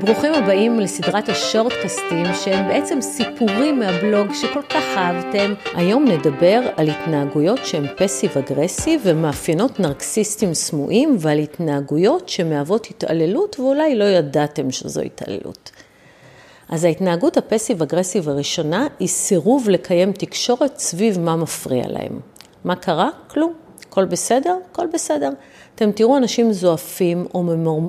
ברוכים הבאים לסדרת השורטקסטים שהם בעצם סיפורים מהבלוג שכל כך אהבתם. היום נדבר על התנהגויות שהן פסיב אגרסיב ומאפיינות נרקסיסטים סמויים ועל התנהגויות שמהוות התעללות ואולי לא ידעתם שזו התעללות. אז ההתנהגות הפסיב אגרסיב הראשונה היא סירוב לקיים תקשורת סביב מה מפריע להם. מה קרה? כלום. כל בסדר? כל בסדר. אתם תראו אנשים זועפים או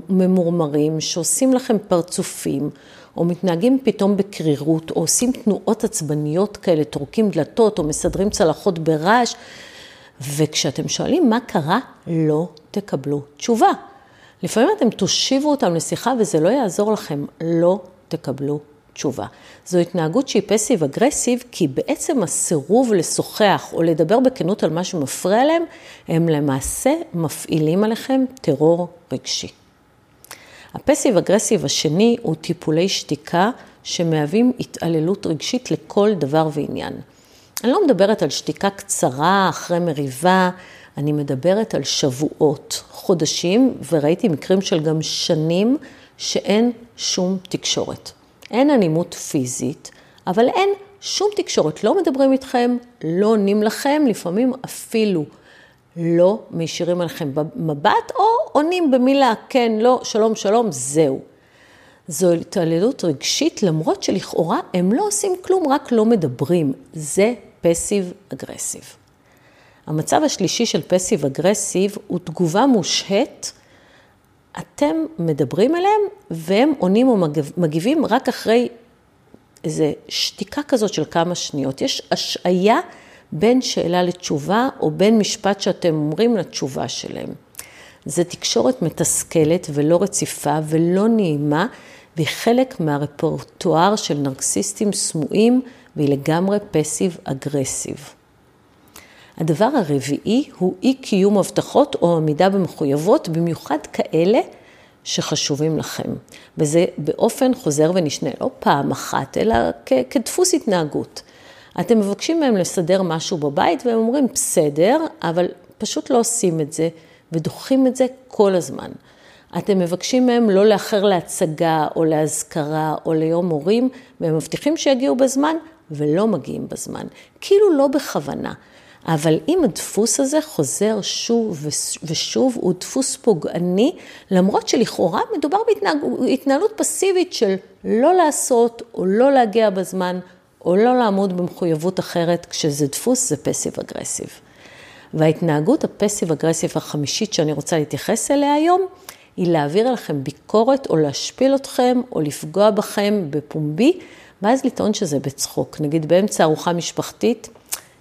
ממורמרים שעושים לכם פרצופים או מתנהגים פתאום בקרירות או עושים תנועות עצבניות כאלה, טורקים דלתות או מסדרים צלחות ברעש. וכשאתם שואלים מה קרה, לא תקבלו תשובה. לפעמים אתם תושיבו אותם לשיחה וזה לא יעזור לכם, לא תקבלו תשובה. זו התנהגות שהיא פסיב אגרסיב, כי בעצם הסירוב לשוחח או לדבר בכנות על מה שמפריע להם, הם למעשה מפעילים עליכם טרור רגשי. הפסיב אגרסיב השני הוא טיפולי שתיקה שמהווים התעללות רגשית לכל דבר ועניין. אני לא מדברת על שתיקה קצרה אחרי מריבה, אני מדברת על שבועות, חודשים, וראיתי מקרים של גם שנים שאין שום תקשורת. אין אלימות פיזית, אבל אין שום תקשורת. לא מדברים איתכם, לא עונים לכם, לפעמים אפילו לא מישירים עליכם במבט, או עונים במילה כן, לא, שלום, שלום, זהו. זו התעללות רגשית, למרות שלכאורה הם לא עושים כלום, רק לא מדברים. זה פסיב אגרסיב. המצב השלישי של פסיב אגרסיב הוא תגובה מושהית, אתם מדברים עליהם והם עונים או מגיבים רק אחרי איזה שתיקה כזאת של כמה שניות. יש השעיה בין שאלה לתשובה או בין משפט שאתם אומרים לתשובה שלהם. זה תקשורת מתסכלת ולא רציפה ולא נעימה, והיא חלק מהרפרטואר של נרקסיסטים סמויים והיא לגמרי פסיב אגרסיב. הדבר הרביעי הוא אי קיום הבטחות או עמידה במחויבות, במיוחד כאלה שחשובים לכם. וזה באופן חוזר ונשנה, לא פעם אחת, אלא כדפוס התנהגות. אתם מבקשים מהם לסדר משהו בבית והם אומרים בסדר, אבל פשוט לא עושים את זה ודוחים את זה כל הזמן. אתם מבקשים מהם לא לאחר להצגה או להזכרה או ליום הורים, והם מבטיחים שיגיעו בזמן ולא מגיעים בזמן. כאילו לא בכוונה. אבל אם הדפוס הזה חוזר שוב ושוב, הוא דפוס פוגעני, למרות שלכאורה מדובר בהתנהלות פסיבית של לא לעשות או לא להגיע בזמן, או לא לעמוד במחויבות אחרת, כשזה דפוס זה פסיב אגרסיב. וההתנהגות הפסיב אגרסיב החמישית שאני רוצה להתייחס אליה היום, היא להעביר לכם ביקורת או להשפיל אתכם או לפגוע בכם בפומבי, ואז לטעון שזה בצחוק, נגיד באמצע ארוחה משפחתית,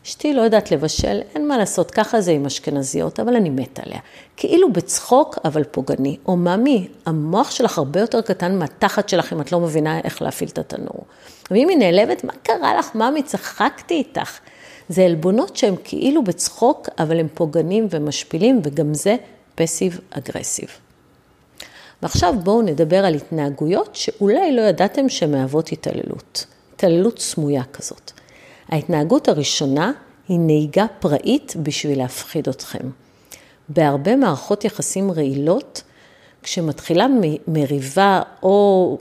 אשתי לא יודעת לבשל, אין מה לעשות, ככה זה עם אשכנזיות, אבל אני מתה עליה. כאילו בצחוק, אבל פוגעני. או ממי, המוח שלך הרבה יותר קטן מהתחת שלך, אם את לא מבינה איך להפעיל את התנור. ואם היא נעלבת, מה קרה לך? ממי, צחקתי איתך. זה עלבונות שהם כאילו בצחוק, אבל הם פוגענים ומשפילים, וגם זה פסיב אגרסיב. ועכשיו בואו נדבר על התנהגויות שאולי לא ידעתם שמהוות התעללות. התעללות סמויה כזאת. ההתנהגות הראשונה היא נהיגה פראית בשביל להפחיד אתכם. בהרבה מערכות יחסים רעילות, כשמתחילה מריבה או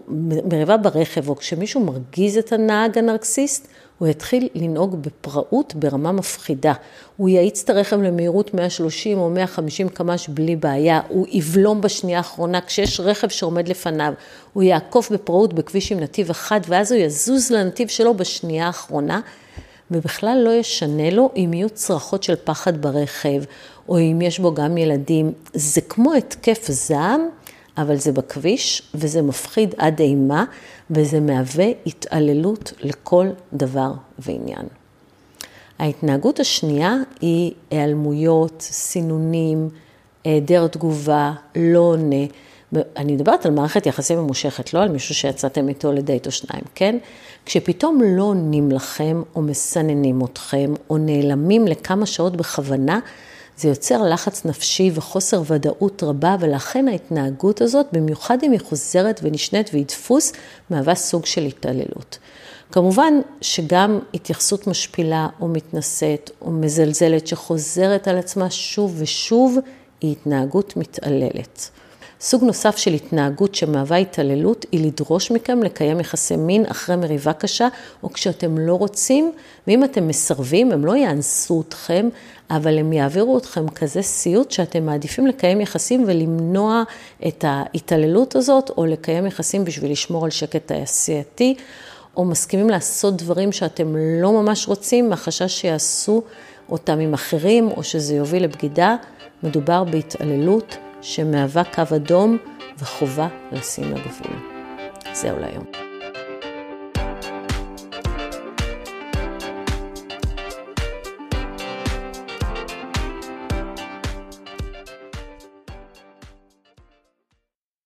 מריבה ברכב, או כשמישהו מרגיז את הנהג הנרקסיסט, הוא יתחיל לנהוג בפראות ברמה מפחידה. הוא יאיץ את הרכב למהירות 130 או 150 קמ"ש בלי בעיה. הוא יבלום בשנייה האחרונה כשיש רכב שעומד לפניו. הוא יעקוף בפראות בכביש עם נתיב אחד, ואז הוא יזוז לנתיב שלו בשנייה האחרונה, ובכלל לא ישנה לו אם יהיו צרחות של פחד ברכב, או אם יש בו גם ילדים. זה כמו התקף זעם, אבל זה בכביש, וזה מפחיד עד אימה, וזה מהווה התעללות לכל דבר ועניין. ההתנהגות השנייה היא העלמויות, סינונים, היעדר תגובה, לא עונה. אני מדברת על מערכת יחסים ממושכת, לא על מישהו שיצאתם איתו לדייט או שניים, כן? כשפתאום לא עונים לכם או מסננים אתכם או נעלמים לכמה שעות בכוונה, זה יוצר לחץ נפשי וחוסר ודאות רבה, ולכן ההתנהגות הזאת, במיוחד אם היא חוזרת ונשנית והיא דפוס, מהווה סוג של התעללות. כמובן שגם התייחסות משפילה או מתנשאת או מזלזלת שחוזרת על עצמה שוב ושוב, היא התנהגות מתעללת. סוג נוסף של התנהגות שמהווה התעללות היא לדרוש מכם לקיים יחסי מין אחרי מריבה קשה, או כשאתם לא רוצים, ואם אתם מסרבים, הם לא יאנסו אתכם, אבל הם יעבירו אתכם כזה סיוט שאתם מעדיפים לקיים יחסים ולמנוע את ההתעללות הזאת, או לקיים יחסים בשביל לשמור על שקט תעשייתי, או מסכימים לעשות דברים שאתם לא ממש רוצים, מהחשש שיעשו אותם עם אחרים, או שזה יוביל לבגידה. מדובר בהתעללות שמהווה קו אדום וחובה לשים לה גבול. זהו להיום.